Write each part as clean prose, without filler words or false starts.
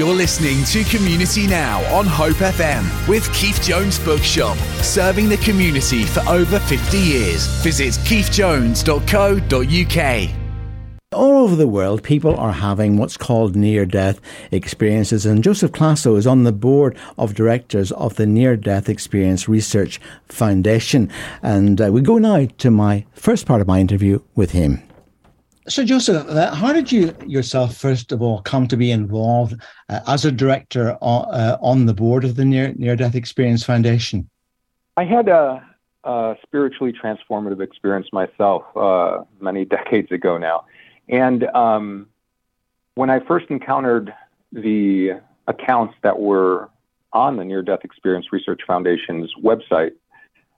You're listening to Community Now on Hope FM with Keith Jones Bookshop, serving the community for over 50 years. Visit keithjones.co.uk. All over the world, people are having what's called near-death experiences, and Joseph Classo is on the board of directors of the Near-Death Experience Research Foundation. And we go now to my first part of my interview with him. So Joseph, how did you yourself, first of all, come to be involved as a director on the board of the Near-Death Experience Foundation? I had a spiritually transformative experience myself many decades ago now. And when I first encountered the accounts that were on the Near-Death Experience Research Foundation's website,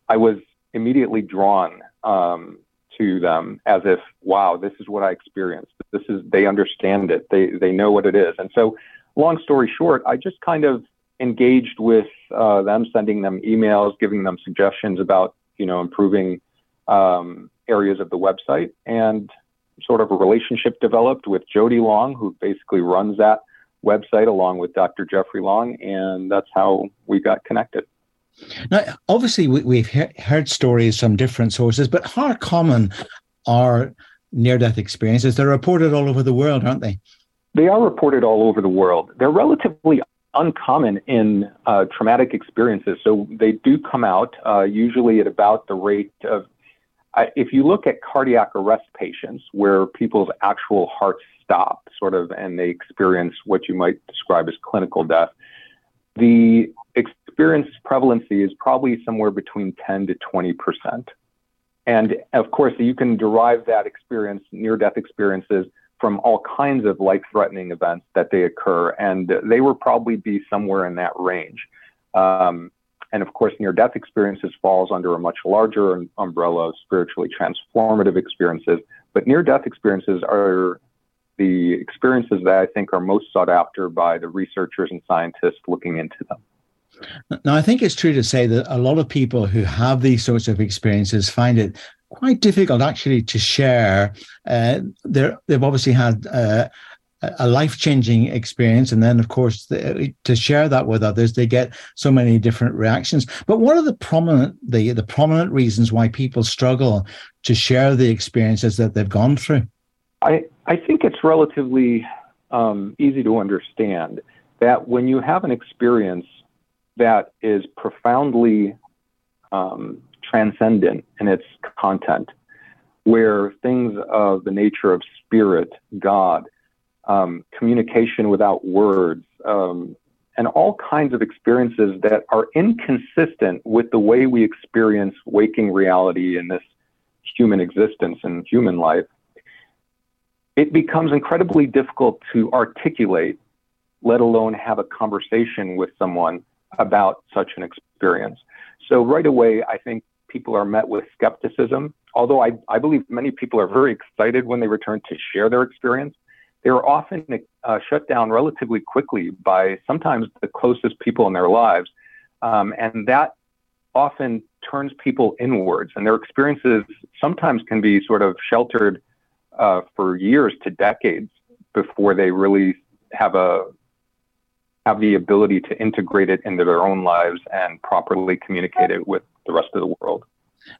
I was immediately drawn to them as if, wow, this is what I experienced. They understand it. They know what it is. And so, long story short, I just kind of engaged with them, sending them emails, giving them suggestions about, improving areas of the website, and sort of a relationship developed with Jody Long, who basically runs that website along with Dr. Jeffrey Long, and that's how we got connected. Now, obviously, we've heard stories from different sources, but how common are near-death experiences? They're reported all over the world, aren't they? They are reported all over the world. They're relatively uncommon in traumatic experiences, so they do come out usually at about the rate of, if you look at cardiac arrest patients where people's actual hearts stop sort of and they experience what you might describe as clinical death, the experience prevalency is probably somewhere between 10 to 20%. And of course, you can derive that experience, near-death experiences, from all kinds of life-threatening events that they occur, and they will probably be somewhere in that range. And of course, near-death experiences falls under a much larger umbrella of spiritually transformative experiences. But near-death experiences are the experiences that I think are most sought after by the researchers and scientists looking into them. Now, I think it's true to say that a lot of people who have these sorts of experiences find it quite difficult actually to share. They've obviously had a life-changing experience, and then, of course, to share that with others, they get so many different reactions. But what are the prominent reasons why people struggle to share the experiences that they've gone through? I think it's relatively easy to understand that when you have an experience that is profoundly transcendent in its content, where things of the nature of spirit, God, communication without words, and all kinds of experiences that are inconsistent with the way we experience waking reality in this human existence and human life, it becomes incredibly difficult to articulate, let alone have a conversation with someone about such an experience. So right away, I think people are met with skepticism, although I believe many people are very excited when they return to share their experience. They were often shut down relatively quickly by sometimes the closest people in their lives. And that often turns people inwards. And their experiences sometimes can be sort of sheltered for years to decades before they really have the ability to integrate it into their own lives and properly communicate it with the rest of the world.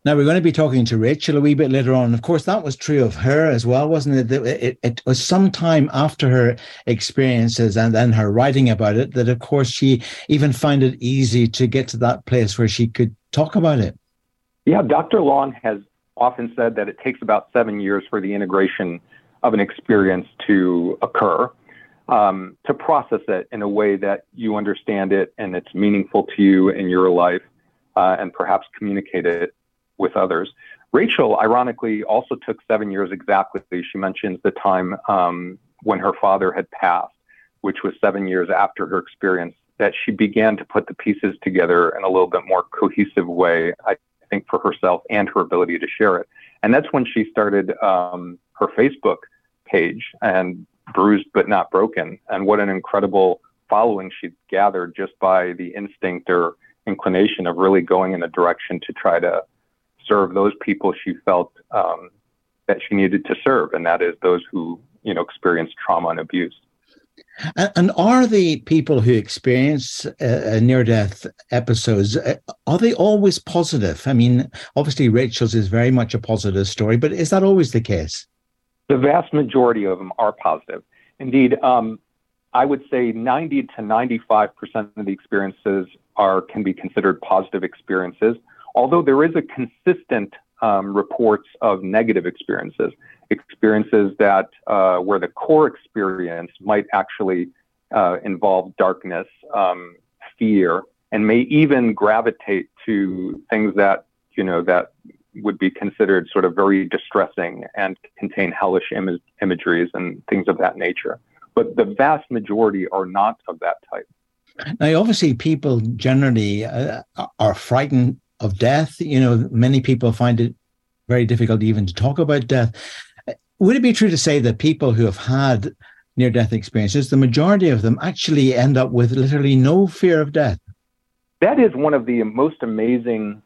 Now, we're going to be talking to Rachel a wee bit later on. Of course, that was true of her as well, wasn't it? It was some time after her experiences and then her writing about it that, of course, she even found it easy to get to that place where she could talk about it. Yeah, Dr. Long has often said that it takes about 7 years for the integration of an experience to occur, to process it in a way that you understand it and it's meaningful to you in your life, and perhaps communicate it with others. Rachel, ironically, also took 7 years exactly. She mentions the time when her father had passed, which was 7 years after her experience, that she began to put the pieces together in a little bit more cohesive way, I think, for herself and her ability to share it. And that's when she started her Facebook page, and Bruised But Not Broken. And what an incredible following she'd gathered just by the instinct or inclination of really going in a direction to try to serve those people she felt that she needed to serve, and that is those who, experienced trauma and abuse. And are the people who experience near-death episodes, are they always positive? I mean, obviously Rachel's is very much a positive story, but is that always the case? The vast majority of them are positive. Indeed, I would say 90 to 95% of the experiences can be considered positive experiences, although there is a consistent reports of negative experiences that where the core experience might actually involve darkness, fear, and may even gravitate to things that, you know, that would be considered sort of very distressing and contain hellish imageries and things of that nature. But the vast majority are not of that type. Now, obviously, people generally are frightened of death. You know, many people find it very difficult even to talk about death. Would it be true to say that people who have had near-death experiences, the majority of them actually end up with literally no fear of death? That is one of the most amazing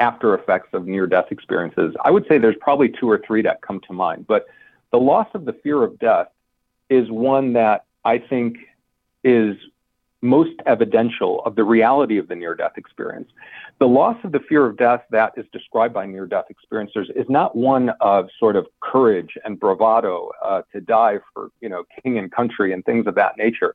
after effects of near-death experiences. I would say there's probably two or three that come to mind, but the loss of the fear of death is one that I think is most evidential of the reality of the near-death experience. The loss of the fear of death that is described by near-death experiencers is not one of sort of courage and bravado to die for, you know, king and country and things of that nature.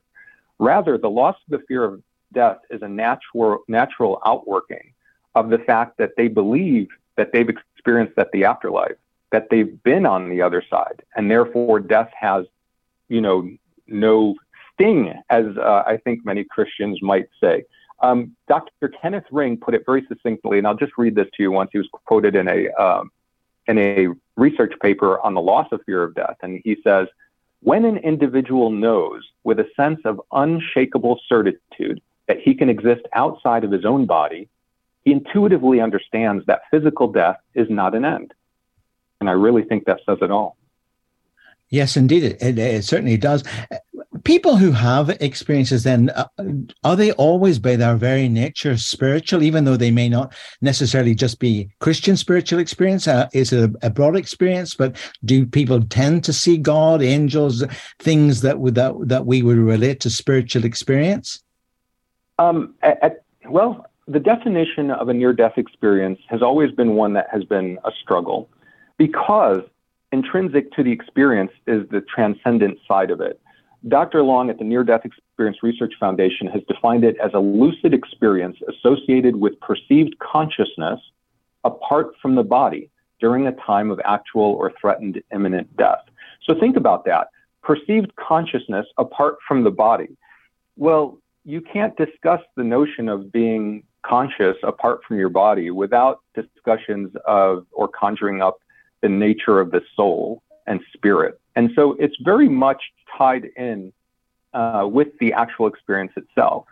Rather, the loss of the fear of death is a natural outworking of the fact that they believe that they've experienced that the afterlife, that they've been on the other side, and therefore death has, you know, no sting, as I think many Christians might say. Dr. Kenneth Ring put it very succinctly, and I'll just read this to you once. He was quoted in a research paper on the loss of fear of death, and he says, when an individual knows with a sense of unshakable certitude that he can exist outside of his own body, he intuitively understands that physical death is not an end. And I really think that says it all. Yes, indeed, it certainly does. People who have experiences then, are they always by their very nature spiritual, even though they may not necessarily just be Christian spiritual experience? Is it a broad experience? But do people tend to see God, angels, things that we would relate to spiritual experience? Well, the definition of a near-death experience has always been one that has been a struggle, because intrinsic to the experience is the transcendent side of it. Dr. Long at the Near-Death Experience Research Foundation has defined it as a lucid experience associated with perceived consciousness apart from the body during a time of actual or threatened imminent death. So think about that. Perceived consciousness apart from the body. Well, you can't discuss the notion of being conscious apart from your body without discussions of or conjuring up the nature of the soul and spirit. And so it's very much tied in with the actual experience itself.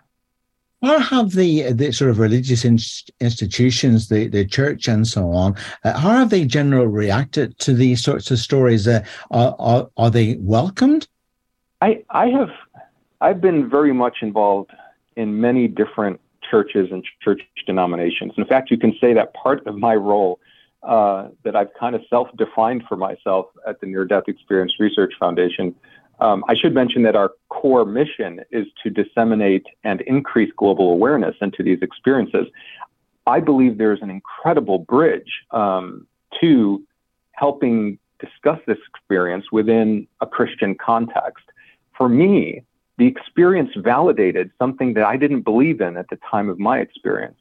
Or have the sort of religious institutions, the church and so on, how have they generally reacted to these sorts of stories? Are they welcomed? I've been very much involved in many different churches and church denominations. In fact, you can say that part of my role that I've kind of self-defined for myself at the Near-Death Experience Research Foundation. I should mention that our core mission is to disseminate and increase global awareness into these experiences. I believe there's an incredible bridge to helping discuss this experience within a Christian context. For me, the experience validated something that I didn't believe in at the time of my experience.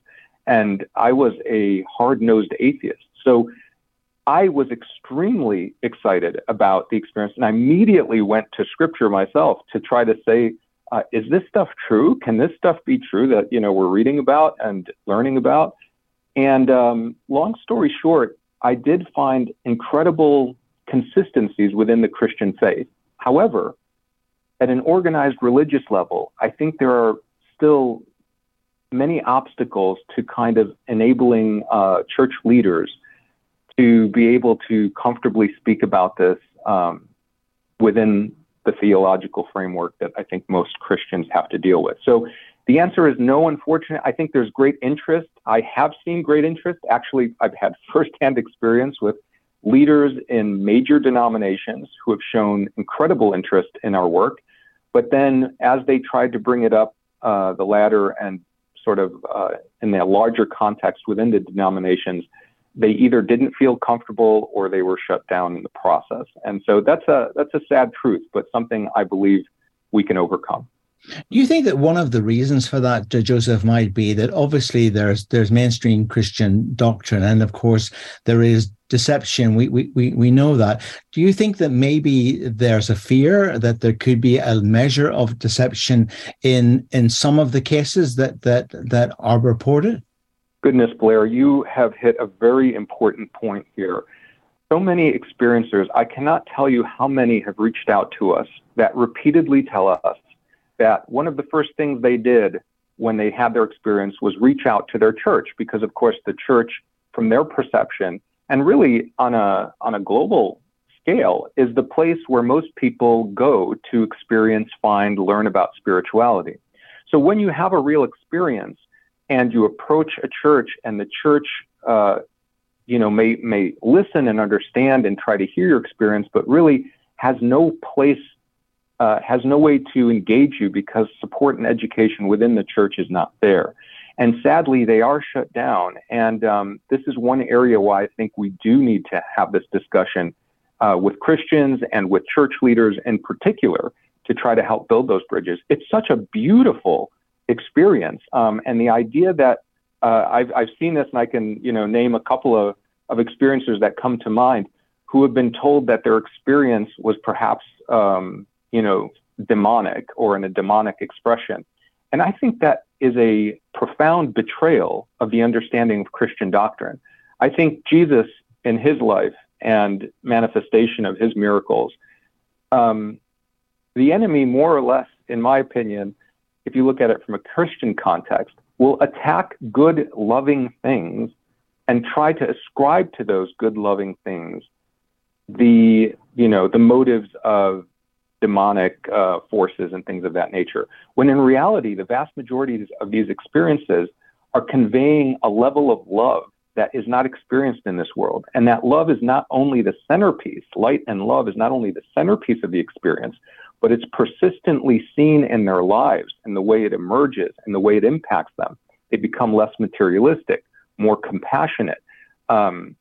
And I was a hard-nosed atheist. So I was extremely excited about the experience, and I immediately went to scripture myself to try to say, is this stuff true? Can this stuff be true that, you know, we're reading about and learning about? And long story short, I did find incredible consistencies within the Christian faith. However, at an organized religious level, I think there are still many obstacles to kind of enabling church leaders to be able to comfortably speak about this within the theological framework that I think most Christians have to deal with. So the answer is no, unfortunately. I think there's great interest. I have seen great interest. Actually, I've had firsthand experience with leaders in major denominations who have shown incredible interest in our work. But then as they tried to bring it up the ladder and sort of in that larger context within the denominations, they either didn't feel comfortable or they were shut down in the process. And so that's a sad truth, but something I believe we can overcome. Do you think that one of the reasons for that, Joseph, might be that obviously there's mainstream Christian doctrine, and of course there is deception. We know that. Do you think that maybe there's a fear that there could be a measure of deception in some of the cases that are reported? Goodness, Blair, you have hit a very important point here. So many experiencers, I cannot tell you how many have reached out to us that repeatedly tell us that one of the first things they did when they had their experience was reach out to their church, because of course the church, from their perception, and really on a global scale, is the place where most people go to experience, find, learn about spirituality. So when you have a real experience and you approach a church, and the church may listen and understand and try to hear your experience, but really has no place, has no way to engage you, because support and education within the church is not there. And sadly, they are shut down. And this is one area why I think we do need to have this discussion with Christians and with church leaders in particular, to try to help build those bridges. It's such a beautiful experience. And the idea that I've seen this, and I can name a couple of experiencers that come to mind who have been told that their experience was perhaps demonic or in a demonic expression. And I think that is a profound betrayal of the understanding of Christian doctrine. I think Jesus in his life and manifestation of his miracles, the enemy, more or less, in my opinion, if you look at it from a Christian context, will attack good, loving things and try to ascribe to those good, loving things the motives of demonic forces and things of that nature, when in reality, the vast majority of these experiences are conveying a level of love that is not experienced in this world. And that love is not only the centerpiece, light and love is not only the centerpiece of the experience, but it's persistently seen in their lives and the way it emerges and the way it impacts them. They become less materialistic, more compassionate, and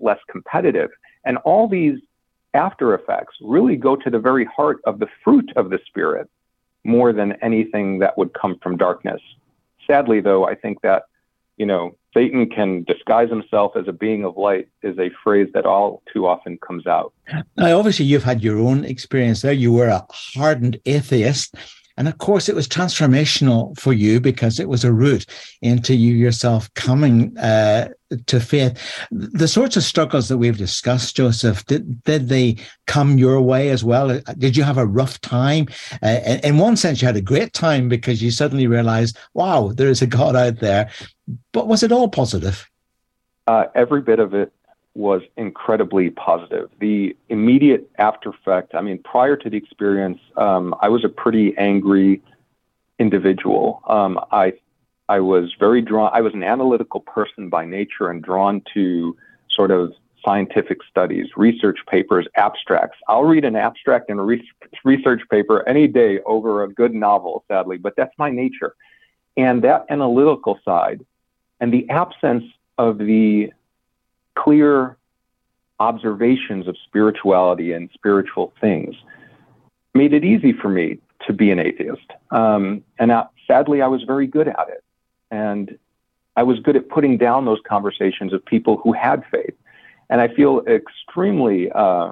less competitive. And all these after effects really go to the very heart of the fruit of the Spirit more than anything that would come from darkness. Sadly, though, I think that, Satan can disguise himself as a being of light is a phrase that all too often comes out. Now, obviously, you've had your own experience there. You were a hardened atheist. And of course, it was transformational for you because it was a route into you yourself coming to faith. The sorts of struggles that we've discussed, Joseph, did they come your way as well? Did you have a rough time? In one sense, you had a great time because you suddenly realized, wow, there is a God out there. But was it all positive? Every bit of it was incredibly positive. The immediate after effect, prior to the experience, I was a pretty angry individual. I was very drawn. I was an analytical person by nature and drawn to sort of scientific studies, research papers, abstracts. I'll read an abstract and a research paper any day over a good novel, sadly, but that's my nature. And that analytical side and the absence of the clear observations of spirituality and spiritual things made it easy for me to be an atheist. Sadly, I was very good at it. And I was good at putting down those conversations of people who had faith. And I feel extremely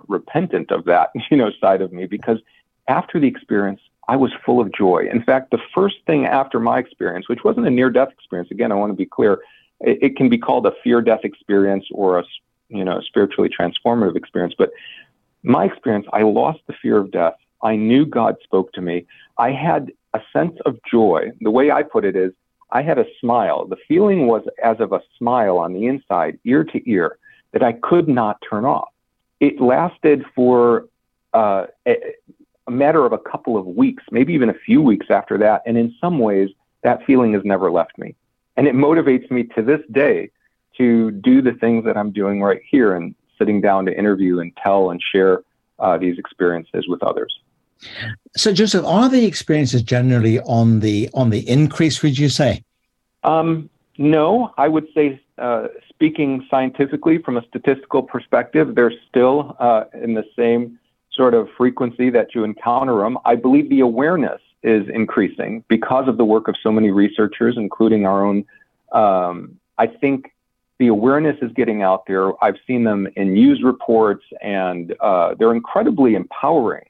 repentant of that, side of me, because after the experience, I was full of joy. In fact, the first thing after my experience, which wasn't a near-death experience, again, I want to be clear, it can be called a fear-death experience or a spiritually transformative experience. But my experience, I lost the fear of death. I knew God spoke to me. I had a sense of joy. The way I put it is I had a smile. The feeling was as of a smile on the inside, ear to ear, that I could not turn off. It lasted for a matter of a couple of weeks, maybe even a few weeks after that. And in some ways, that feeling has never left me. And it motivates me to this day to do the things that I'm doing right here and sitting down to interview and tell and share these experiences with others. So, Joseph, are the experiences generally on the increase, would you say? No, I would say, speaking scientifically from a statistical perspective, they're still in the same sort of frequency that you encounter them. I believe the awareness is increasing because of the work of so many researchers, including our own. I think the awareness is getting out there. I've seen them in news reports, and they're incredibly empowering.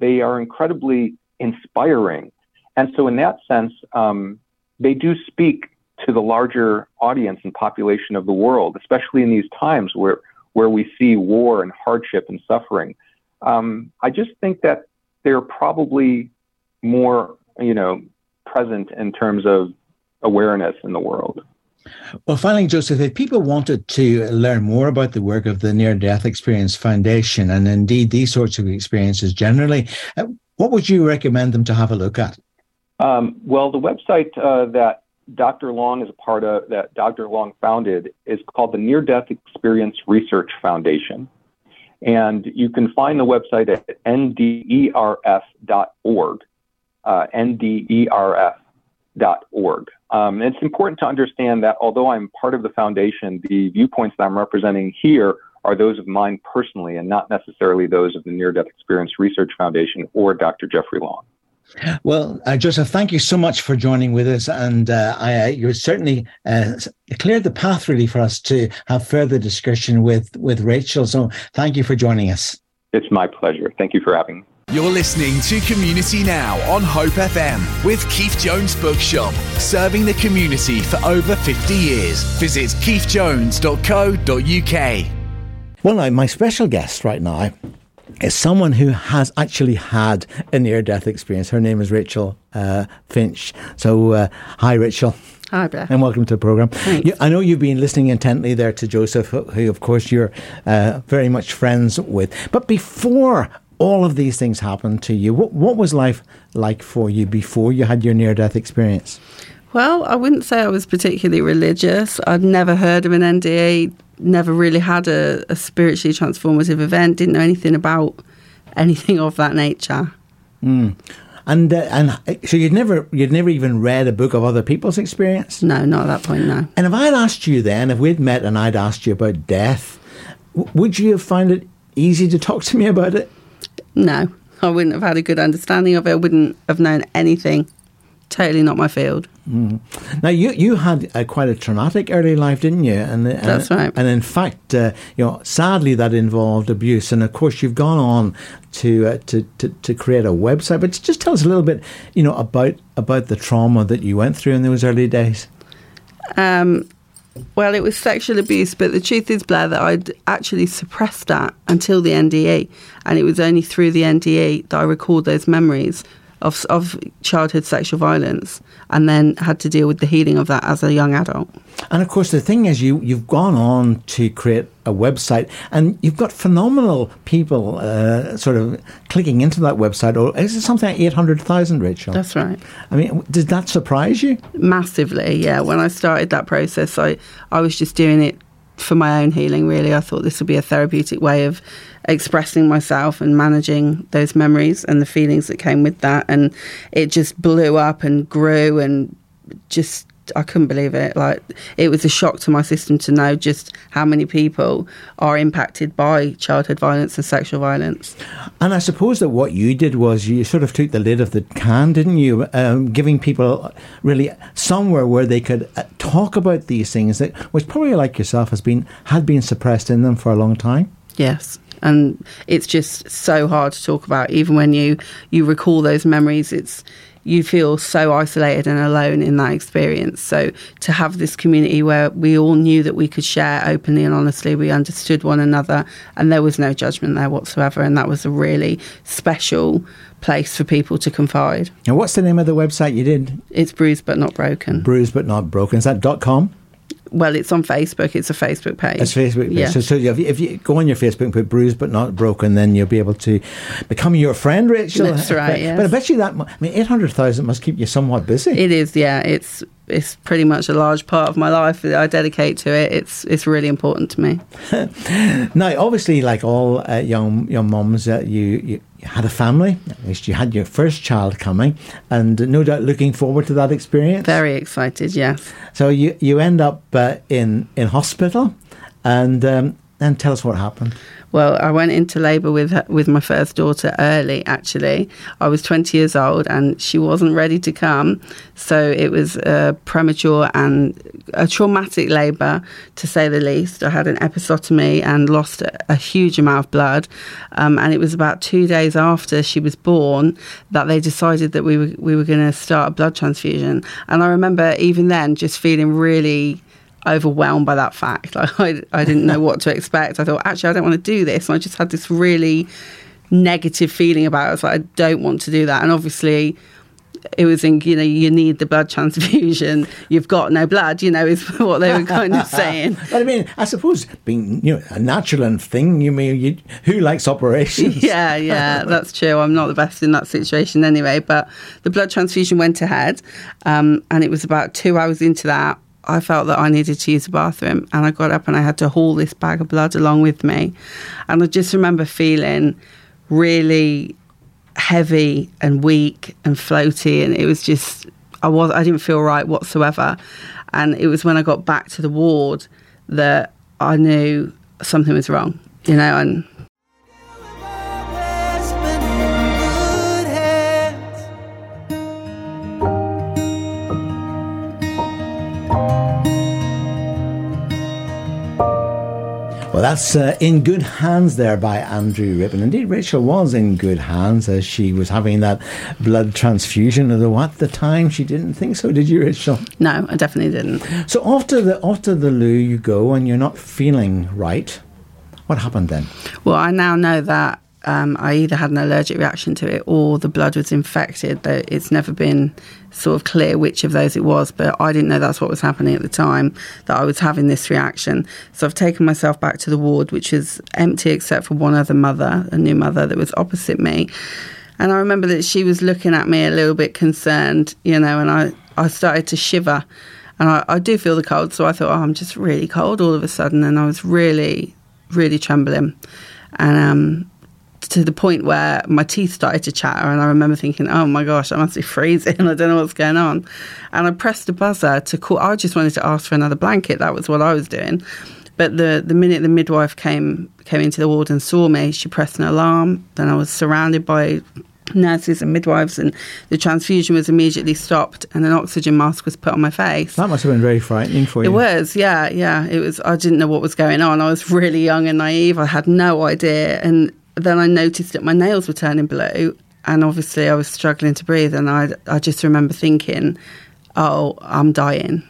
They are incredibly inspiring. And so in that sense, they do speak to the larger audience and population of the world, especially in these times where we see war and hardship and suffering. I just think that they're probably more, present in terms of awareness in the world. Well, finally, Joseph, if people wanted to learn more about the work of the Near-Death Experience Foundation, and indeed these sorts of experiences generally, what would you recommend them to have a look at? Well, the website that Dr. Long is a part of, that Dr. Long founded, is called the Near-Death Experience Research Foundation. And you can find the website at nderf.org, nderf.org. It's important to understand that although I'm part of the foundation, the viewpoints that I'm representing here are those of mine personally and not necessarily those of the Near-Death Experience Research Foundation or Dr. Jeffrey Long. Well, Joseph, thank you so much for joining with us, and you certainly cleared the path really for us to have further discussion with Rachel, so thank you for joining us. It's my pleasure. Thank you for having me. You're listening to Community Now on Hope FM with Keith Jones Bookshop, serving the community for over 50 years. Visit keithjones.co.uk. Well, now, my special guest right now is someone who has actually had a near-death experience. Her name is Rachel Finch. So, hi, Rachel. Hi, Beth. And welcome to the programme. I know you've been listening intently there to Joseph, who, of course, you're very much friends with. But before all of these things happened to you, what was life like for you before you had your near-death experience? Well, I wouldn't say I was particularly religious. I'd never heard of an NDE, never really had a spiritually transformative event, didn't know anything about anything of that nature. Mm. And so you'd never even read a book of other people's experience? No, not at that point, no. And if I'd asked you then, if we'd met and I'd asked you about death, would you have found it easy to talk to me about it? No, I wouldn't have had a good understanding of it. I wouldn't have known anything. Totally not my field. Mm. Now, you had quite a traumatic early life, didn't you? And that's right. And in fact, sadly, that involved abuse. And of course, you've gone on to create a website. But just tell us a little bit, about the trauma that you went through in those early days. Well, it was sexual abuse, but the truth is, Blair, that I'd actually suppressed that until the NDE. And it was only through the NDE that I recalled those memories of childhood sexual violence, and then had to deal with the healing of that as a young adult. And of course, the thing is, you've gone on to create a website, and you've got phenomenal people sort of clicking into that website. Or is it something like 800,000, Rachel? That's right. I mean, did that surprise you? Massively, yeah. When I started that process, I was just doing it for my own healing, really. I thought this would be a therapeutic way of expressing myself and managing those memories and the feelings that came with that. And it just blew up and grew, and just, I couldn't believe it. Like, it was a shock to my system to know just how many people are impacted by childhood violence and sexual violence. And I suppose that what you did was you sort of took the lid off the can, didn't you? Giving people really somewhere where they could talk about these things that, which probably like yourself, had been suppressed in them for a long time. Yes. And it's just so hard to talk about. Even when you recall those memories, you feel so isolated and alone in that experience. So to have this community where we all knew that we could share openly and honestly, we understood one another, and there was no judgment there whatsoever. And that was a really special place for people to confide. Now, what's the name of the website you did? It's Bruised But Not Broken. Bruised But Not Broken. Is that .com? Well, it's on Facebook. It's a Facebook page. It's a Facebook page. Yeah. So if you go on your Facebook and put Bruised But Not Broken, then you'll be able to become your friend, Rachel. That's right, yes. But I bet you 800,000 must keep you somewhat busy. It is, yeah. It's it's pretty much a large part of my life that I dedicate to it. It's really important to me. Now, obviously, like all young mums, you had a family, at least you had your first child coming, and no doubt looking forward to that experience. Very excited, yes. So you end up in hospital, and then tell us what happened. Well, I went into labour with my first daughter early, actually. I was 20 years old and she wasn't ready to come. So it was a premature and a traumatic labour, to say the least. I had an episiotomy and lost a huge amount of blood. And it was about 2 days after she was born that they decided that we were going to start a blood transfusion. And I remember even then just feeling really overwhelmed by that fact. Like I didn't know what to expect. I thought, actually, I don't want to do this. And I just had this really negative feeling about it. I was like, I don't want to do that. And obviously it was in, you need the blood transfusion. You've got no blood, is what they were kind of saying. But I mean, I suppose being, a natural and thing, who likes operations? Yeah, that's true. I'm not the best in that situation anyway. But the blood transfusion went ahead. And it was about 2 hours into that, I felt that I needed to use the bathroom, and I got up and I had to haul this bag of blood along with me. And I just remember feeling really heavy and weak and floaty, and it was just, I didn't feel right whatsoever. And it was when I got back to the ward that I knew something was wrong, and... Well, that's In Good Hands there by Andrew Rippon. Indeed, Rachel was in good hands as she was having that blood transfusion, although at the time she didn't think so, did you, Rachel? No, I definitely didn't. So after the loo you go and you're not feeling right. What happened then? Well, I now know that I either had an allergic reaction to it or the blood was infected, though it's never been sort of clear which of those it was, but I didn't know that's what was happening at the time, that I was having this reaction. So I've taken myself back to the ward, which is empty except for one other mother, a new mother that was opposite me. And I remember that she was looking at me a little bit concerned, and I started to shiver. And I do feel the cold, so I thought, I'm just really cold all of a sudden. And I was really, really trembling. And to the point where my teeth started to chatter, and I remember thinking, oh my gosh, I must be freezing, I don't know what's going on. And I pressed the buzzer to call. I just wanted to ask for another blanket, that was what I was doing. But the minute the midwife came into the ward and saw me, she pressed an alarm. Then I was surrounded by nurses and midwives, and the transfusion was immediately stopped, and an oxygen mask was put on my face. That must have been very frightening for you. It was, yeah. It was. I didn't know what was going on. I was really young and naive. I had no idea. And then I noticed that my nails were turning blue, and obviously I was struggling to breathe, and I just remember thinking, oh, I'm dying.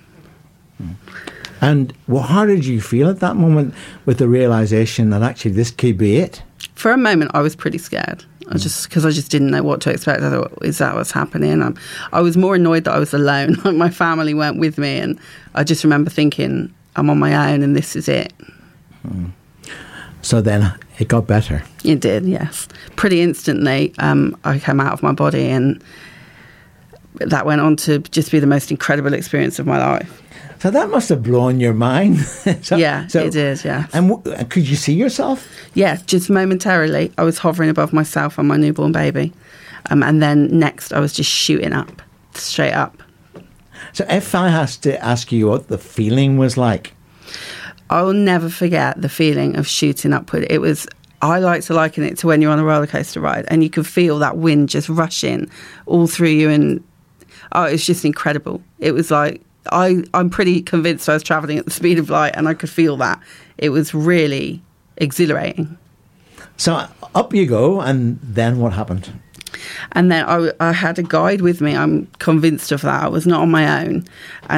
And how did you feel at that moment with the realisation that actually this could be it? For a moment, I was pretty scared. I just didn't know what to expect. I thought, is that what's happening? I was more annoyed that I was alone. My family weren't with me, and I just remember thinking, I'm on my own and this is it. So then it got better. It did, yes. Pretty instantly, I came out of my body, and that went on to just be the most incredible experience of my life. So that must have blown your mind. It did, yeah. And could you see yourself? Yeah, just momentarily. I was hovering above myself and my newborn baby. And then next, I was just shooting up, straight up. So if I had to ask you what the feeling was like... I'll never forget the feeling of shooting upward. It was, I like to liken it to when you're on a roller coaster ride and you can feel that wind just rushing all through you, and it was just incredible. It was like, I'm pretty convinced I was travelling at the speed of light, and I could feel that. It was really exhilarating. So up you go, and then what happened? And then I had a guide with me. I'm convinced of that. I was not on my own,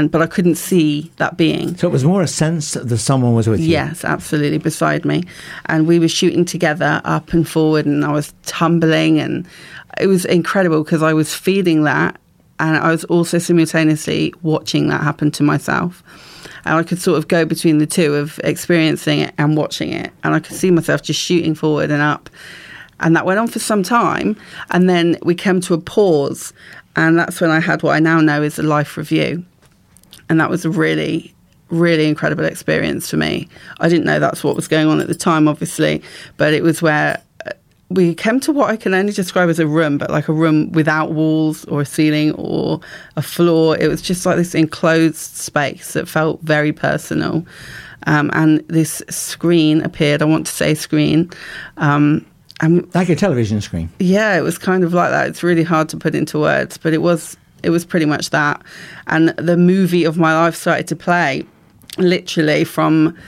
but I couldn't see that being. So it was more a sense that someone was with you. Yes, absolutely, beside me. And we were shooting together up and forward, and I was tumbling, and it was incredible because I was feeling that, and I was also simultaneously watching that happen to myself. And I could sort of go between the two of experiencing it and watching it. And I could see myself just shooting forward and up. And that went on for some time. And then we came to a pause. And that's when I had what I now know is a life review. And that was a really, really incredible experience for me. I didn't know that's what was going on at the time, obviously, but it was where we came to what I can only describe as a room, but like a room without walls or a ceiling or a floor. It was just like this enclosed space that felt very personal. And this screen appeared, I want to say screen. Like a television screen. Yeah, it was kind of like that. It's really hard to put into words, but it was pretty much that. And the movie of my life started to play, literally from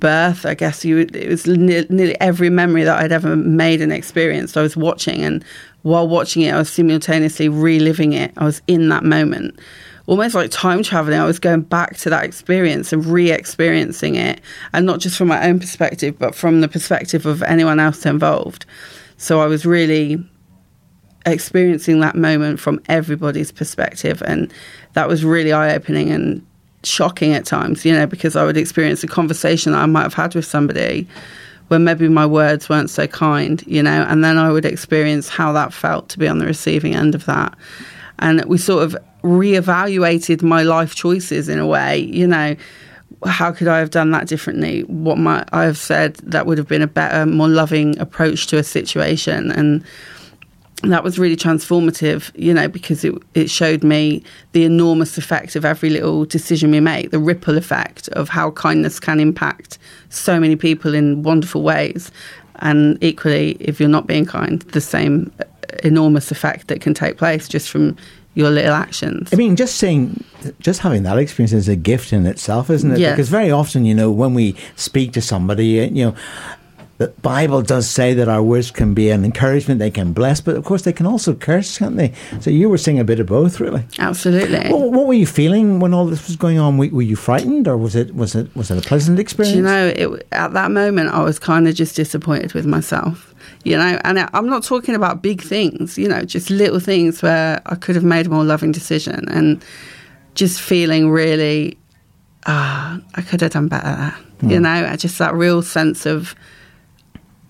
birth, I guess. It was nearly every memory that I'd ever made and experienced I was watching, and while watching it I was simultaneously reliving it. I was in that moment, almost like time traveling. I was going back to that experience and re-experiencing it, and not just from my own perspective but from the perspective of anyone else involved. So I was really experiencing that moment from everybody's perspective, and that was really eye-opening and shocking at times, you know, because I would experience a conversation that I might have had with somebody where maybe my words weren't so kind, you know, and then I would experience how that felt to be on the receiving end of that. And we sort of reevaluated my life choices in a way, you know. How could I have done that differently? What might I have said that would have been a better, more loving approach to a situation? And that was really transformative, you know, because it showed me the enormous effect of every little decision we make, the ripple effect of how kindness can impact so many people in wonderful ways. And equally, if you're not being kind, the same enormous effect that can take place just from your little actions. I mean, just having that experience is a gift in itself, isn't it? Yeah. Because very often, you know, when we speak to somebody, you know, the Bible does say that our words can be an encouragement, they can bless, but of course they can also curse, can't they? So you were seeing a bit of both, really. Absolutely. What were you feeling when all this was going on? Were you frightened, or was it a pleasant experience? Do you know, at that moment I was kind of just disappointed with myself, you know, and I'm not talking about big things, you know, just little things where I could have made a more loving decision, and just feeling really, I could have done better, you know, just that real sense of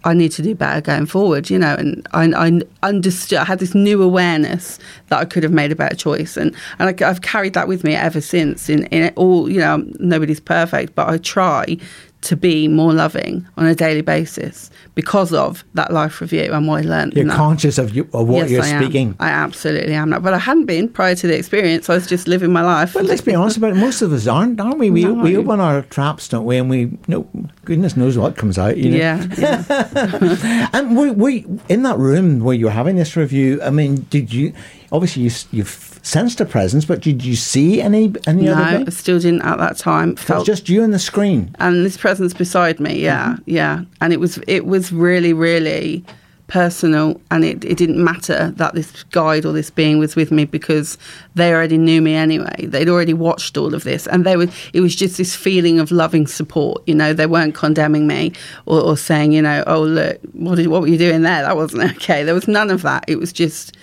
I need to do better going forward, you know. And I understood, I had this new awareness that I could have made a better choice. And I've carried that with me ever since in all, you know, nobody's perfect, but I try to be more loving on a daily basis because of that life review and what I learned. You're conscious of what you're speaking. I absolutely am. But I hadn't been prior to the experience. I was just living my life. But let's be honest about it. Most of us aren't we? We open our traps, don't we? And we, no, goodness knows what comes out, you know? Yeah. And we in that room where you were having this review, I mean, did you... Obviously, you've sensed a presence, but did you see any other thing? No, I still didn't at that time. It was just you and the screen. And this presence beside me, yeah, yeah. And it was really, really personal, and it didn't matter that this guide or this being was with me because they already knew me anyway. They'd already watched all of this, and it was just this feeling of loving support, you know. They weren't condemning me or saying, you know, oh, look, what were you doing there? That wasn't okay. There was none of that. It was just...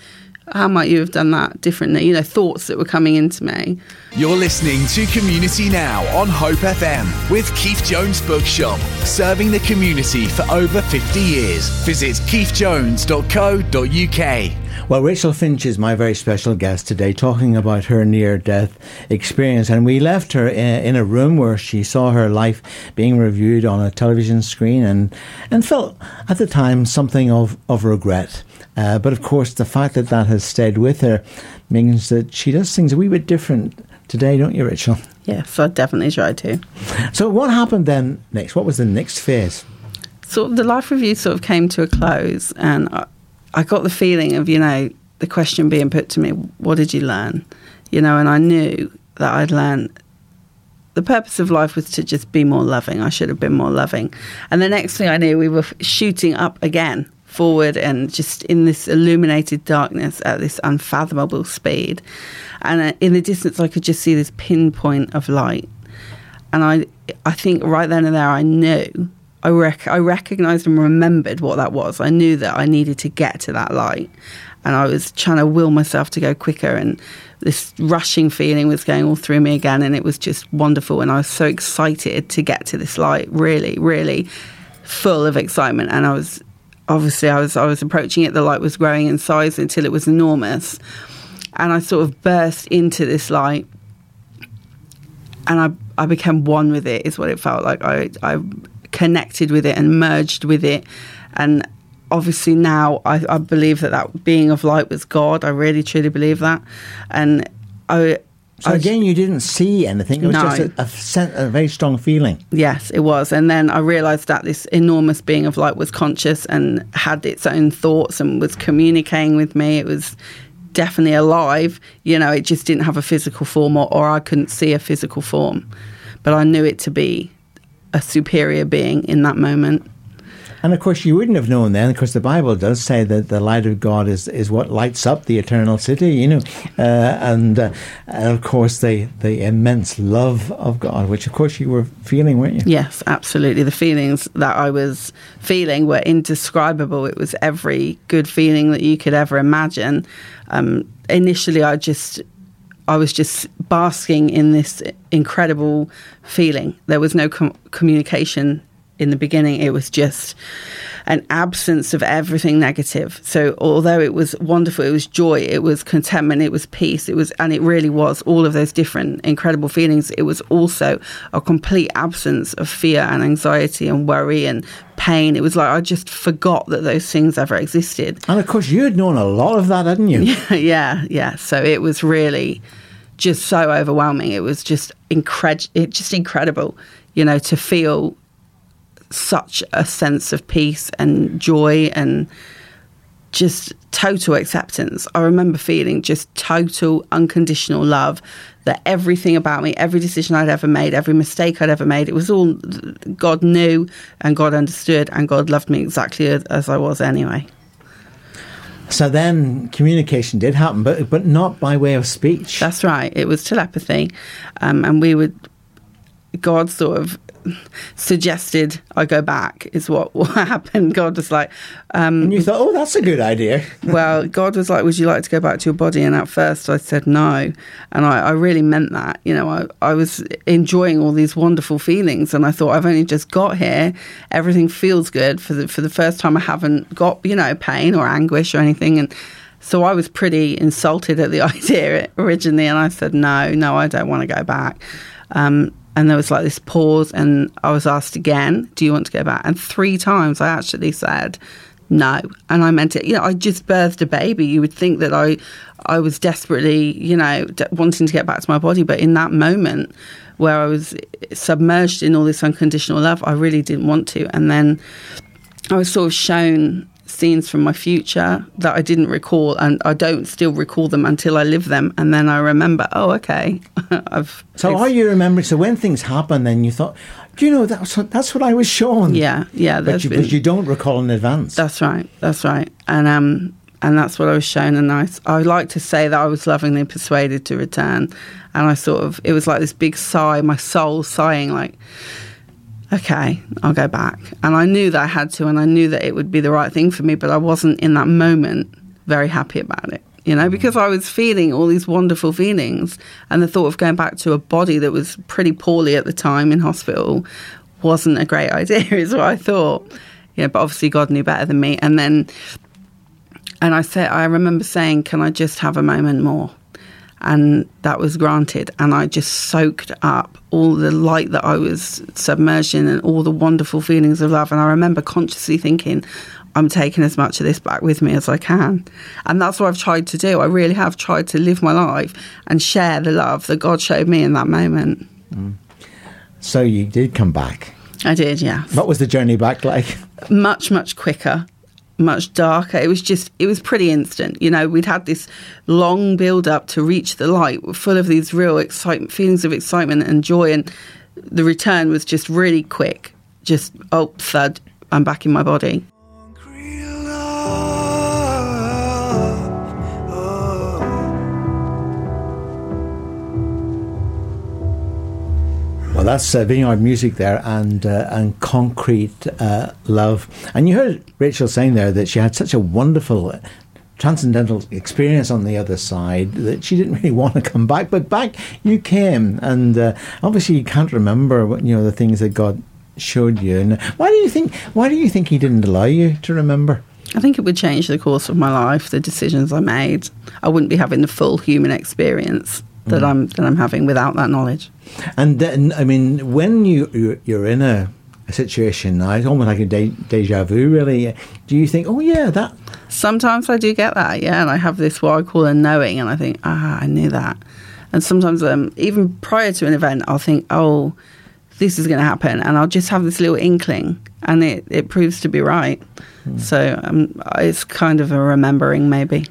how might you have done that differently? You know, thoughts that were coming into me. You're listening to Community Now on Hope FM with Keith Jones Bookshop, serving the community for over 50 years. Visit keithjones.co.uk. Well, Rachel Finch is my very special guest today, talking about her near-death experience. And we left her in a room where she saw her life being reviewed on a television screen and felt at the time something of regret. But of course, the fact that has stayed with her means that she does things a wee bit different today, don't you, Rachel? Yes, I definitely try to. So what happened then next? What was the next phase? So the life review sort of came to a close, and I got the feeling of, you know, the question being put to me, what did you learn? You know, and I knew that I'd learned the purpose of life was to just be more loving. I should have been more loving. And the next thing I knew, we were shooting up again, forward, and just in this illuminated darkness at this unfathomable speed, and in the distance I could just see this pinpoint of light. And I think right then and there I knew, I recognised and remembered what that was. I knew that I needed to get to that light, and I was trying to will myself to go quicker, and this rushing feeling was going all through me again, and it was just wonderful, and I was so excited to get to this light, really, really full of excitement. And I was obviously, I was approaching it. The light was growing in size until it was enormous, and I sort of burst into this light, and I became one with it, is what it felt like. I connected with it and merged with it. And obviously now I believe that being of light was God. I really, truly believe that. And So you didn't see anything. It was just a very strong feeling. Yes, it was. And then I realised that this enormous being of light was conscious and had its own thoughts and was communicating with me. It was definitely alive. You know, it just didn't have a physical form, or I couldn't see a physical form. But I knew it to be a superior being in that moment. And, of course, you wouldn't have known then, because the Bible does say that the light of God is what lights up the eternal city, you know. And of course, the immense love of God, which, of course, you were feeling, weren't you? Yes, absolutely. The feelings that I was feeling were indescribable. It was every good feeling that you could ever imagine. Initially, I was just basking in this incredible feeling. There was no communication in the beginning. It was just an absence of everything negative. So although it was wonderful, it was joy, it was contentment, it was peace, it really was all of those different incredible feelings. It was also a complete absence of fear and anxiety and worry and pain. It was like I just forgot that those things ever existed. And of course you had known a lot of that, hadn't you? yeah. So it was really just so overwhelming. It was just incredible, you know, to feel such a sense of peace and joy and just total acceptance. I remember feeling just total unconditional love, that everything about me, every decision I'd ever made, every mistake I'd ever made, it was all God knew and God understood and God loved me exactly as I was anyway. So then communication did happen, but not by way of speech. That's right. It was telepathy. And God sort of suggested I go back, is what happened. God was like... and you thought, oh, that's a good idea. Well, God was like, would you like to go back to your body? And at first I said no. And I really meant that. You know, I was enjoying all these wonderful feelings and I thought, I've only just got here. Everything feels good. For the first time I haven't got, you know, pain or anguish or anything. And so I was pretty insulted at the idea originally. And I said, no, I don't want to go back. And there was like this pause and I was asked again, do you want to go back? And 3 times I actually said no. And I meant it. You know, I just birthed a baby. You would think that I was desperately, you know, wanting to get back to my body. But in that moment where I was submerged in all this unconditional love, I really didn't want to. And then I was sort of shown scenes from my future that I didn't recall, and I don't still recall them until I live them, and then I remember, oh, okay. Are you remembering? So when things happen, then you thought, do you know, that's what I was shown. Yeah. But you don't recall in advance. That's right. And that's what I was shown, and I like to say that I was lovingly persuaded to return, and I sort of, it was like this big sigh, my soul sighing like, okay, I'll go back. And I knew that I had to, and I knew that it would be the right thing for me, but I wasn't in that moment very happy about it, you know, because I was feeling all these wonderful feelings, and the thought of going back to a body that was pretty poorly at the time in hospital wasn't a great idea, is what I thought. Yeah, but obviously God knew better than me. And then, I remember saying, can I just have a moment more? And that was granted, and I just soaked up all the light that I was submerged in and all the wonderful feelings of love. And I remember consciously thinking, I'm taking as much of this back with me as I can. And that's what I've tried to do. I really have tried to live my life and share the love that God showed me in that moment. Mm. So you did come back. I did, yeah. What was the journey back like? Much, much quicker. Much darker. It was pretty instant. You know, we'd had this long build up to reach the light, full of these real feelings of excitement and joy, and the return was just really quick. Just, oh, thud, I'm back in my body. That's Vineyard Music there, and Concrete Love. And you heard Rachel saying there that she had such a wonderful transcendental experience on the other side that she didn't really want to come back, but back you came. And obviously you can't remember what, you know, the things that God showed you. And why do you think he didn't allow you to remember? I think it would change the course of my life, the decisions I made. I wouldn't be having the full human experience. that I'm having without that knowledge. And then, I mean, when you're in a situation, it's almost like a deja vu, really. Do you think, oh yeah, that? Sometimes I do get that, yeah, and I have this what I call a knowing, and I think, I knew that. And sometimes, even prior to an event, I'll think, oh, this is going to happen, and I'll just have this little inkling, and it proves to be right. So it's kind of a remembering, maybe.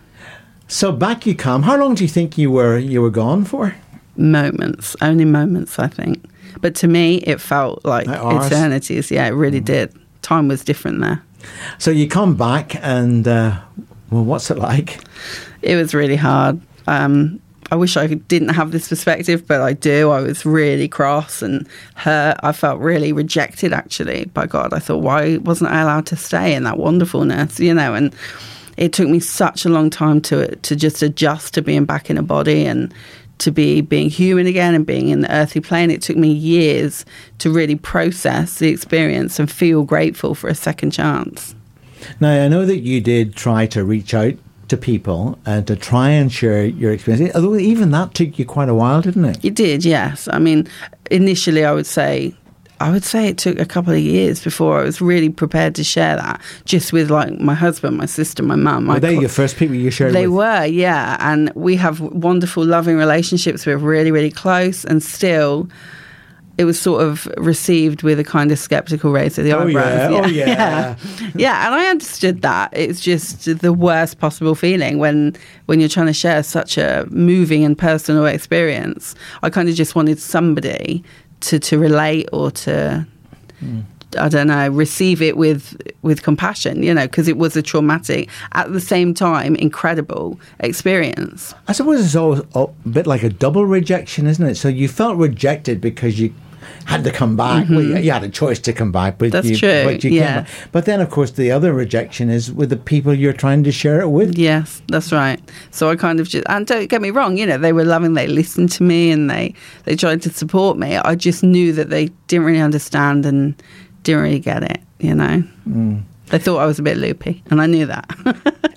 So back you come. How long do you think you were gone for? Moments, only moments, I think. But to me, it felt like eternities. Yeah, it really did. Time was different there. So you come back, and well, what's it like? It was really hard. I wish I didn't have this perspective, but I do. I was really cross and hurt. I felt really rejected, actually, by God. I thought, why wasn't I allowed to stay in that wonderfulness, you know? And it took me such a long time to just adjust to being back in a body and to be being human again and being in the earthly plane. It took me years to really process the experience and feel grateful for a second chance. Now, I know that you did try to reach out to people and to try and share your experience, although even that took you quite a while, didn't it? It did, yes. I mean, initially I would say it took a couple of years before I was really prepared to share that, just with, like, my husband, my sister, my mum. Were they your first people you shared with? They were, yeah. And we have wonderful, loving relationships. We're really, really close. And still, it was sort of received with a kind of sceptical raise of the eyebrows. Yeah. Oh, yeah. Yeah, and I understood that. It's just the worst possible feeling when you're trying to share such a moving and personal experience. I kind of just wanted somebody to relate or to, I don't know, receive it with compassion, you know, because it was a traumatic, at the same time, incredible experience. I suppose it's always a bit like a double rejection, isn't it? So you felt rejected because you had to come back. Mm-hmm. Well, you had a choice to come back, but that's true. But you came back. But then, of course, the other rejection is with the people you're trying to share it with. Yes, that's right. So I kind of just, and don't get me wrong, you know, they were loving, they listened to me, and they tried to support me. I just knew that they didn't really understand and didn't really get it, you know. They thought I was a bit loopy, and I knew that.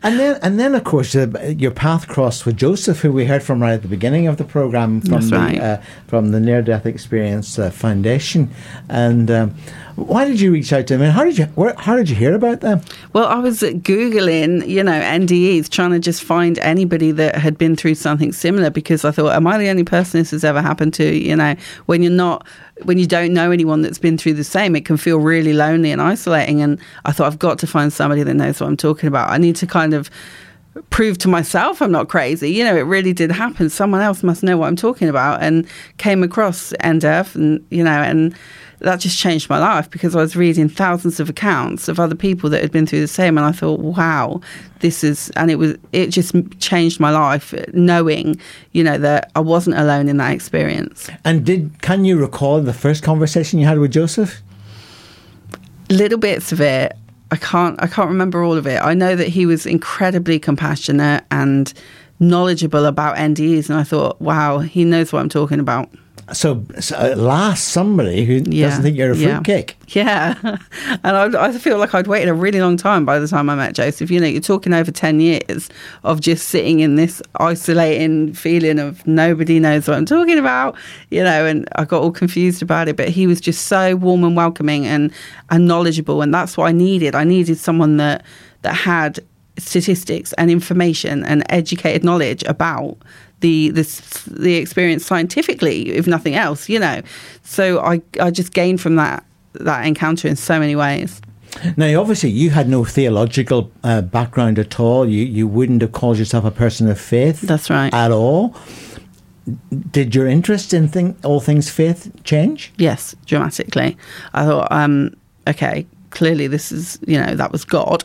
and then, of course, your path crossed with Joseph, who we heard from right at the beginning of the programme from the Near-Death Experience Foundation. And why did you reach out to him? And how did you hear about them? Well, I was Googling, you know, NDEs, trying to just find anybody that had been through something similar, because I thought, am I the only person this has ever happened to? You know, when you don't know anyone that's been through the same, it can feel really lonely and isolating. And I thought, I've got to find somebody that knows what I'm talking about. I need to kind of prove to myself I'm not crazy. You know, it really did happen. Someone else must know what I'm talking about. And came across NDEF, and, you know, and that just changed my life, because I was reading thousands of accounts of other people that had been through the same. And I thought, wow, this is, and it just changed my life, knowing, you know, that I wasn't alone in that experience. And can you recall the first conversation you had with Joseph? Little bits of it. I can't remember all of it. I know that he was incredibly compassionate and knowledgeable about NDEs, and I thought, wow, he knows what I'm talking about. So at last, somebody who doesn't think you're a fruitcake. Yeah. And I feel like I'd waited a really long time by the time I met Joseph. You know, you're talking over 10 years of just sitting in this isolating feeling of nobody knows what I'm talking about, you know, and I got all confused about it. But he was just so warm and welcoming and knowledgeable, and that's what I needed. I needed someone that had statistics and information and educated knowledge about the experience scientifically, if nothing else, you know. So I just gained from that encounter in so many ways. Now, obviously, you had no theological background at all. You wouldn't have called yourself a person of faith. That's right. At all. Did your interest in all things faith change? Yes, dramatically. I thought, okay, clearly this is, you know, that was God.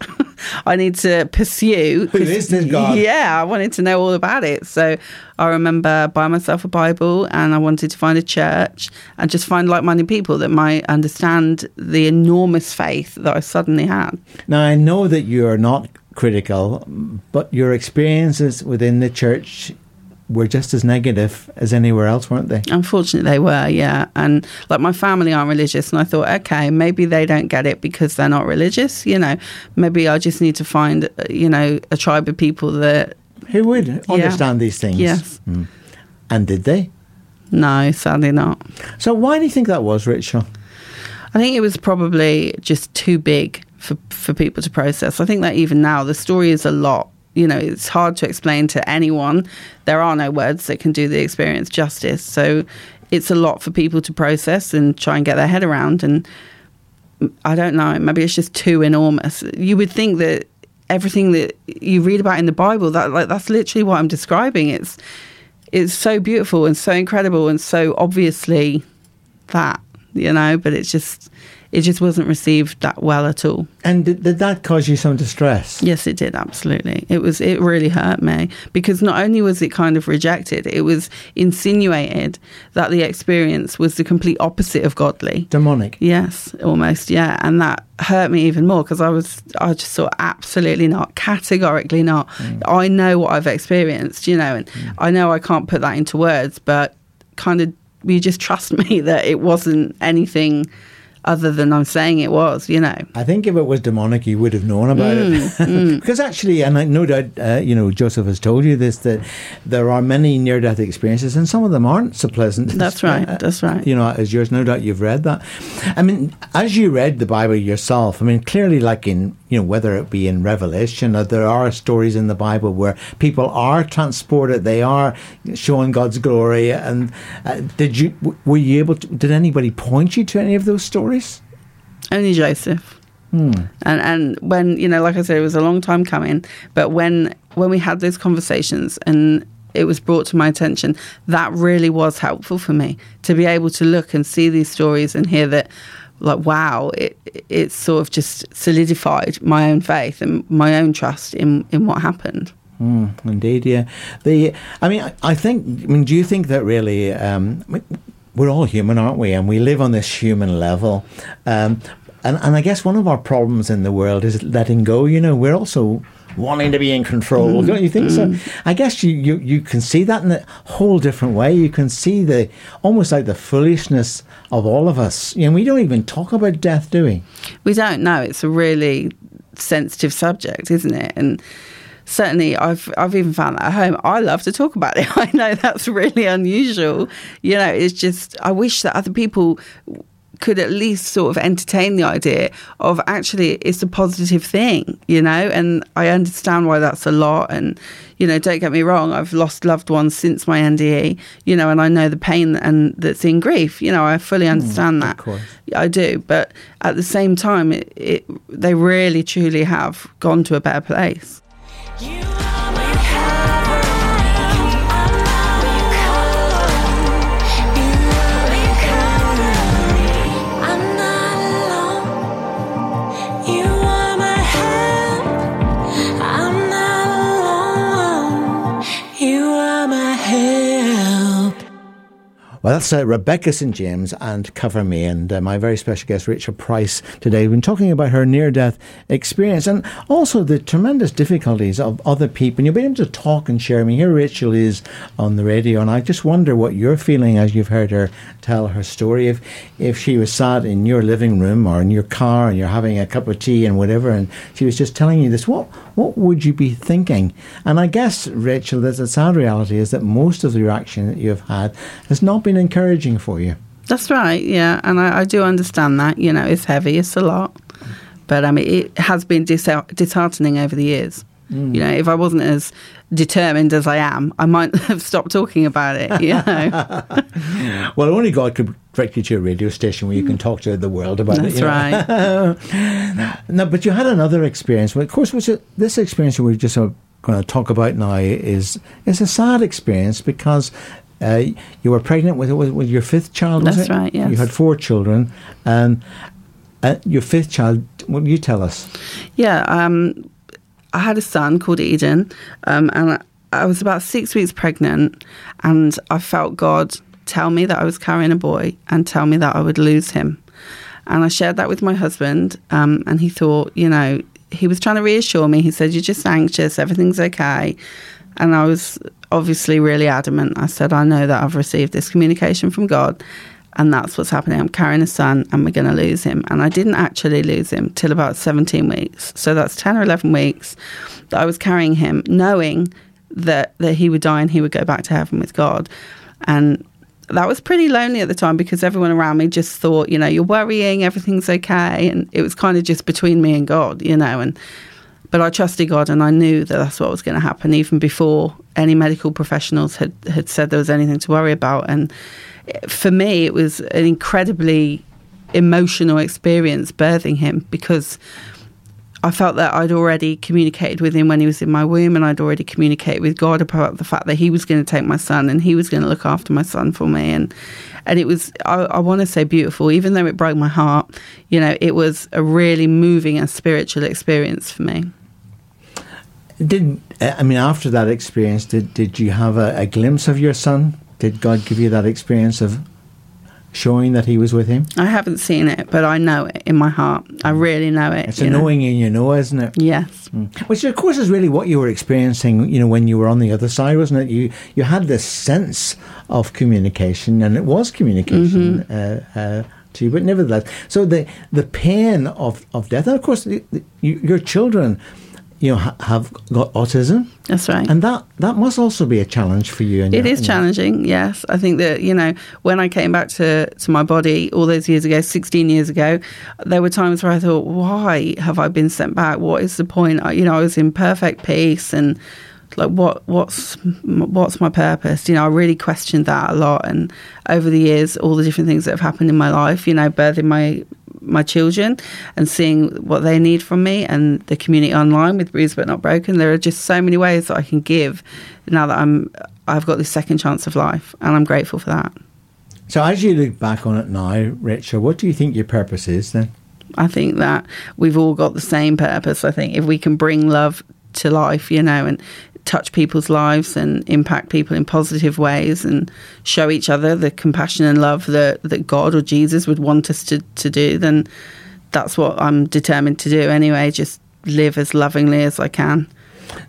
I need to pursue. Who is this God? Yeah, I wanted to know all about it. So I remember buying myself a Bible, and I wanted to find a church and just find like-minded people that might understand the enormous faith that I suddenly had. Now, I know that you're not critical, but your experiences within the church were just as negative as anywhere else, weren't they? Unfortunately, they were, yeah. And, like, my family aren't religious, and I thought, okay, maybe they don't get it because they're not religious, you know. Maybe I just need to find, you know, a tribe of people that... who would understand these things. Yes. Mm. And did they? No, sadly not. So why do you think that was, Rachel? I think it was probably just too big for people to process. I think that even now, the story is a lot. You know, it's hard to explain to anyone. There are no words that can do the experience justice. So it's a lot for people to process and try and get their head around. And I don't know, maybe it's just too enormous. You would think that everything that you read about in the Bible, that's literally what I'm describing. It's so beautiful and so incredible and so obviously that, you know, but it just wasn't received that well at all. And did that cause you some distress? Yes, it did, absolutely. It really hurt me, because not only was it kind of rejected, it was insinuated that the experience was the complete opposite of godly. Demonic. Yes, almost, yeah. And that hurt me even more, because I just thought, absolutely not, categorically not. Mm. I know what I've experienced, you know, and I know I can't put that into words, but kind of, you just trust me that it wasn't anything other than I'm saying it was, you know. I think if it was demonic, you would have known about it. Because actually, and I no doubt, you know, Joseph has told you this, that there are many near-death experiences, and some of them aren't so pleasant. That's right, that's right. You know, as yours, no doubt you've read that. I mean, as you read the Bible yourself, I mean, clearly, like in, you know, whether it be in Revelation, or there are stories in the Bible where people are transported, they are shown God's glory, and did anybody point you to any of those stories? Only Joseph. And when, you know, like I said, it was a long time coming, but when we had those conversations and it was brought to my attention, that really was helpful for me to be able to look and see these stories and hear that, like, wow, it sort of just solidified my own faith and my own trust in what happened. Indeed, yeah. Do you think that really we're all human, aren't we? And we live on this human level. And I guess one of our problems in the world is letting go. You know, we're also wanting to be in control. Don't you think so? I guess you can see that in a whole different way. You can see the almost like the foolishness of all of us. You know, we don't even talk about death, do we? We don't, no. It's a really sensitive subject, isn't it? And certainly, I've even found that at home. I love to talk about it. I know that's really unusual. You know, it's just, I wish that other people could at least sort of entertain the idea of actually it's a positive thing, you know, and I understand why that's a lot. And, you know, don't get me wrong, I've lost loved ones since my NDE, you know, and I know the pain and that's in grief. You know, I fully understand that. Of course. I do. But at the same time, they really, truly have gone to a better place. Well, that's Rebecca St. James and Cover Me, and my very special guest, Rachel Price, today. We've been talking about her near-death experience and also the tremendous difficulties of other people. And you'll be able to talk and share. I mean, here Rachel is on the radio, and I just wonder what you're feeling as you've heard her tell her story. If she was sat in your living room or in your car and you're having a cup of tea and whatever, and she was just telling you this, what would you be thinking? And I guess, Rachel, the sad reality is that most of the reaction that you've had has not been encouraging for you. That's right, yeah, and I do understand that. You know, it's heavy, it's a lot, but I mean, it has been disheartening over the years. You know, if I wasn't as determined as I am, I might have stopped talking about it, you know. Well, only God could direct you to a radio station where you can talk to the world about it. That's right. No, but you had another experience. Well, of course, this experience we're just going to talk about now is a sad experience because you were pregnant with your fifth child, was it? That's right, yes. You had four children. Your fifth child, what will you tell us? Yeah, I had a son called Eden, and I was about 6 weeks pregnant, and I felt God tell me that I was carrying a boy and tell me that I would lose him. And I shared that with my husband, and he thought, you know, he was trying to reassure me. He said, "You're just anxious, everything's okay." And I was obviously really adamant. I said, "I know that I've received this communication from God, and that's what's happening. I'm carrying a son and we're going to lose him." And I didn't actually lose him till about 17 weeks. So that's 10 or 11 weeks that I was carrying him, knowing that he would die and he would go back to heaven with God. And that was pretty lonely at the time because everyone around me just thought, you know, you're worrying, everything's okay. And it was kind of just between me and God, you know. But I trusted God and I knew that that's what was going to happen even before any medical professionals had said there was anything to worry about. And for me, it was an incredibly emotional experience birthing him because I felt that I'd already communicated with him when he was in my womb, and I'd already communicated with God about the fact that he was going to take my son and he was going to look after my son for me. And it was, I want to say beautiful, even though it broke my heart, you know, it was a really moving and spiritual experience for me. After that experience, did you have a glimpse of your son? Did God give you that experience of showing that he was with him? I haven't seen it, but I know it in my heart. I really know it. It's a knowing in your know, isn't it? Yes. Which, of course, is really what you were experiencing, you know, when you were on the other side, wasn't it? You had this sense of communication, and it was communication to you, but nevertheless. So the pain of death, and, of course, your children... you know, have got autism. That's right. And that must also be a challenge for you. It is challenging, yes. I think that, you know, when I came back to my body all those years ago, 16 years ago, there were times where I thought, why have I been sent back? What is the point? I was in perfect peace and, like, what's my purpose? You know, I really questioned that a lot. And over the years, all the different things that have happened in my life, you know, birthing my children and seeing what they need from me, and the community online with Bruised But Not Broken, there are just so many ways that I can give now that I've got this second chance of life, and I'm grateful for that. So as you look back on it now, Rachel, what do you think your purpose is then? I think that we've all got the same purpose. I think if we can bring love to life, you know, and touch people's lives and impact people in positive ways and show each other the compassion and love that God or Jesus would want us to do, then that's what I'm determined to do anyway, just live as lovingly as I can.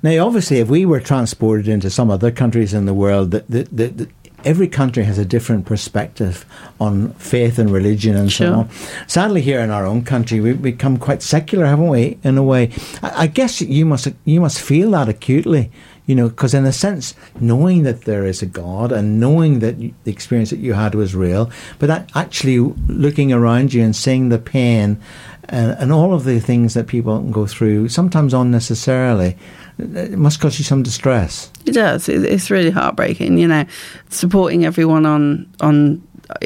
Now, obviously, if we were transported into some other countries in the world, that every country has a different perspective on faith and religion and so on. Sadly, here in our own country, we've become quite secular, haven't we, in a way? I guess you must feel that acutely, you know, because in a sense, knowing that there is a God and knowing that the experience that you had was real, but that actually looking around you and seeing the pain and all of the things that people go through, sometimes unnecessarily, it must cause you some distress. It does. It's really heartbreaking, you know, supporting everyone on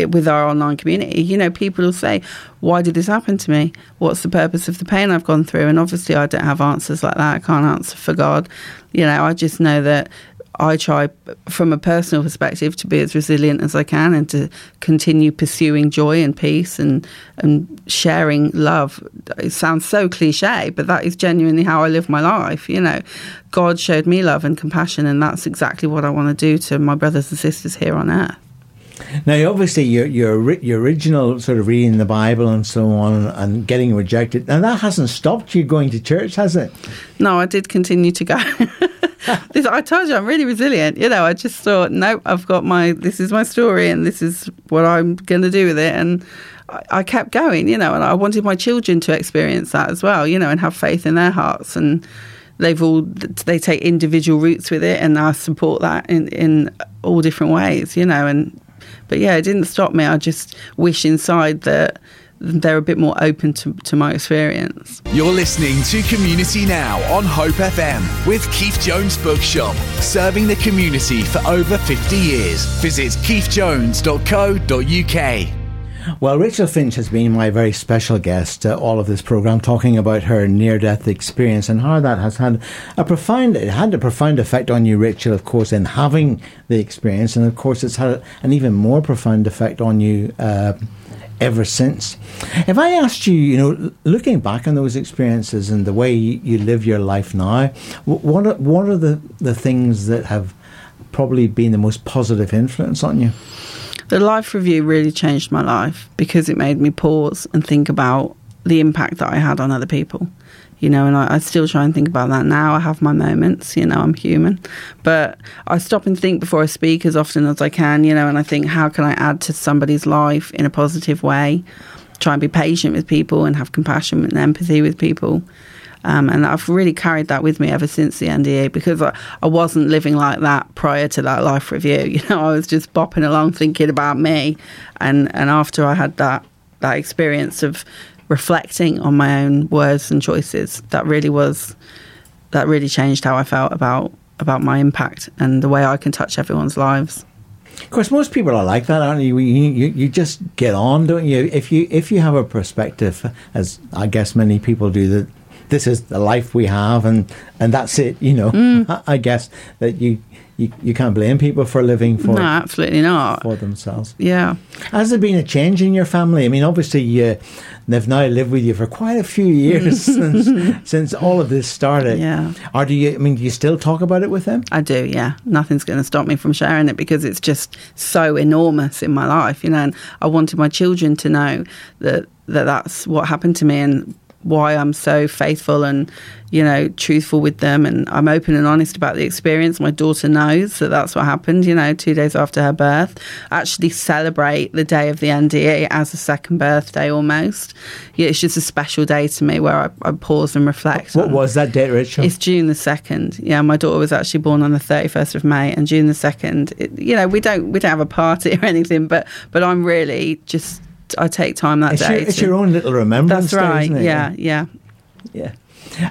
with our online community. You know, people will say, why did this happen to me? What's the purpose of the pain I've gone through? And obviously I don't have answers like that. I can't answer for God. You know, I just know that I try from a personal perspective to be as resilient as I can and to continue pursuing joy and peace and sharing love. It sounds so cliche, but that is genuinely how I live my life. You know, God showed me love and compassion, and that's exactly what I want to do to my brothers and sisters here on earth. Now, obviously, your original sort of reading the Bible and so on and getting rejected, and that hasn't stopped you going to church, has it? No, I did continue to go. I told you, I'm really resilient. You know, I just thought, nope, I've got this is my story and this is what I'm going to do with it. And I kept going, you know, and I wanted my children to experience that as well, you know, and have faith in their hearts. And they take individual routes with it, and I support that in all different ways, you know, But yeah, it didn't stop me. I just wish inside that they're a bit more open to my experience. You're listening to Community Now on Hope FM with Keith Jones Bookshop, serving the community for over 50 years. Visit keithjones.co.uk. Well, Rachel Finch has been my very special guest all of this programme, talking about her near-death experience and how that has had a profound effect on you, Rachel, of course, in having the experience. And, of course, it's had an even more profound effect on you ever since. If I asked you, you know, looking back on those experiences and the way you live your life now, what are the things that have probably been the most positive influence on you? The life review really changed my life because it made me pause and think about the impact that I had on other people, you know, and I still try and think about that now. I have my moments, you know, I'm human, but I stop and think before I speak as often as I can, you know, and I think, how can I add to somebody's life in a positive way? Try and be patient with people and have compassion and empathy with people. And I've really carried that with me ever since the NDE, because I wasn't living like that prior to that life review. You know, I was just bopping along thinking about me. And after I had that experience of reflecting on my own words and choices, that really changed how I felt about my impact and the way I can touch everyone's lives. Of course, most people are like that, aren't you? You just get on, don't you? If you have a perspective, as I guess many people do, that this is the life we have, and that's it, you know. I guess that you can't blame people for living for... No, absolutely not. ...for themselves. Yeah. Has there been a change in your family? I mean, obviously, they've now lived with you for quite a few years since all of this started. Yeah. Or do you still talk about it with them? I do, yeah. Nothing's going to stop me from sharing it, because it's just so enormous in my life, you know, and I wanted my children to know that that's what happened to me and why I'm so faithful and, you know, truthful with them, and I'm open and honest about the experience. My daughter knows that that's what happened, you know, 2 days after her birth. I actually celebrate the day of the NDE as a second birthday almost. Yeah, it's just a special day to me where I pause and reflect. What was that date, Rachel? It's June the 2nd. Yeah, my daughter was actually born on the 31st of May, and June the 2nd, you know, we don't have a party or anything, but I'm really just... I take time that day. It's your own little remembrance. That's right. Isn't it? Yeah, yeah, yeah.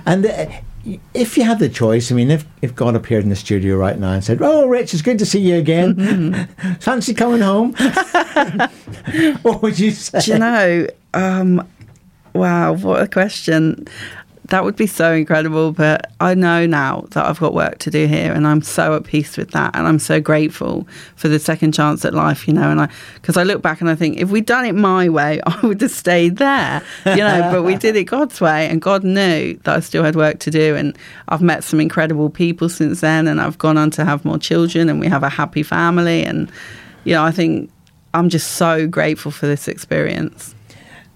And if you had the choice, I mean, if God appeared in the studio right now and said, "Oh, Rich, it's good to see you again. Mm-hmm. Fancy coming home?" What would you say? Do you know? Wow, what a question. That would be so incredible, but I know now that I've got work to do here, and I'm so at peace with that, and I'm so grateful for the second chance at life, you know, and because I look back and I think, if we'd done it my way, I would have stayed there, you know, but we did it God's way, and God knew that I still had work to do, and I've met some incredible people since then, and I've gone on to have more children, and we have a happy family, and, you know, I think I'm just so grateful for this experience.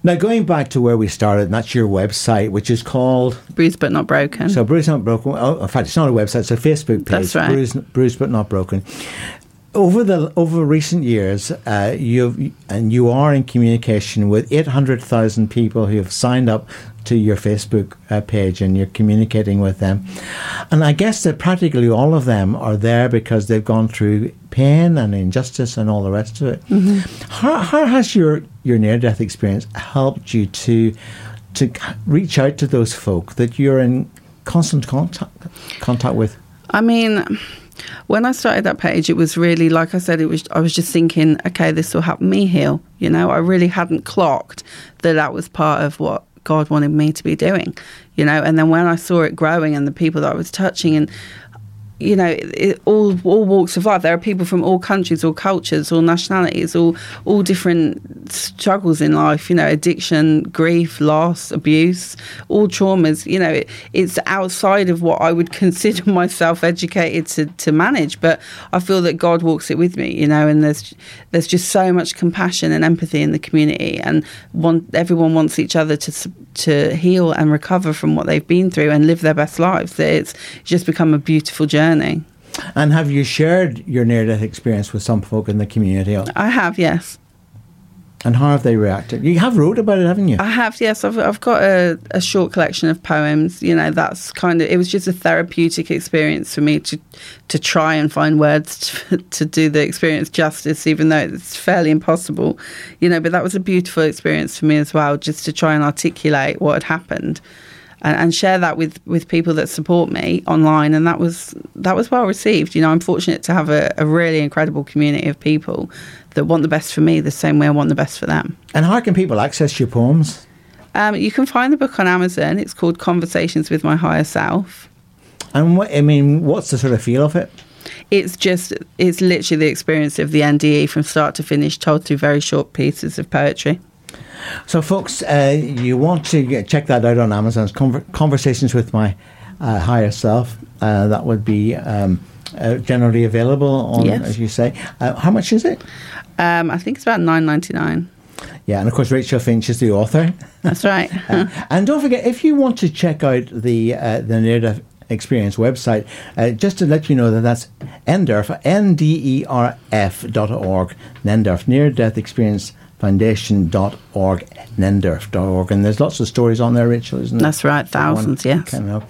Now, going back to where we started, and that's your website, which is called... Bruised But Not Broken. So, Bruised Not Broken. Oh, in fact, it's not a website, it's a Facebook page. That's right. Bruised But Not Broken. Over recent years, you are in communication with 800,000 people who have signed up to your Facebook page, and you're communicating with them. And I guess that practically all of them are there because they've gone through pain and injustice and all the rest of it. Mm-hmm. How has your near-death experience helped you to reach out to those folk that you're in constant contact with? I mean, when I started that page, it was really, like I said, I was just thinking, okay, this will help me heal. You know, I really hadn't clocked that was part of what God wanted me to be doing, you know. And then when I saw it growing and the people that I was touching, and you know, all walks of life. There are people from all countries, all cultures, all nationalities, all different struggles in life, you know, addiction, grief, loss, abuse, all traumas. You know, it's outside of what I would consider myself educated to manage, but I feel that God walks it with me, you know, and there's just so much compassion and empathy in the community, and everyone wants each other to heal and recover from what they've been through and live their best lives. It's just become a beautiful journey. And have you shared your near-death experience with some folk in the community? I have, yes. And how have they reacted? You have wrote about it, haven't you? I have, yes. I've got a short collection of poems. You know, that's kind of... It was just a therapeutic experience for me to try and find words to do the experience justice, even though it's fairly impossible. You know, but that was a beautiful experience for me as well, just to try and articulate what had happened. And share that with people that support me online, and that was well received. You know, I'm fortunate to have a really incredible community of people that want the best for me the same way I want the best for them. And how can people access your poems? You can find the book on Amazon. It's called Conversations with My Higher Self. And what's the sort of feel of it? It's literally the experience of the NDE from start to finish, told through very short pieces of poetry. So, folks, you want to check that out on Amazon's Conversations with My Higher Self. That would be generally available on, yes. As you say. How much is it? I think it's about $9.99. Yeah, and of course, Rachel Finch is the author. That's right. And don't forget, if you want to check out the Near-Death Experience website, just to let you know that's NDERF.org, NDERF, Near-Death Experience foundation.org, nendorf.org. And there's lots of stories on there, Rachel, isn't there? That's right, thousands, yes.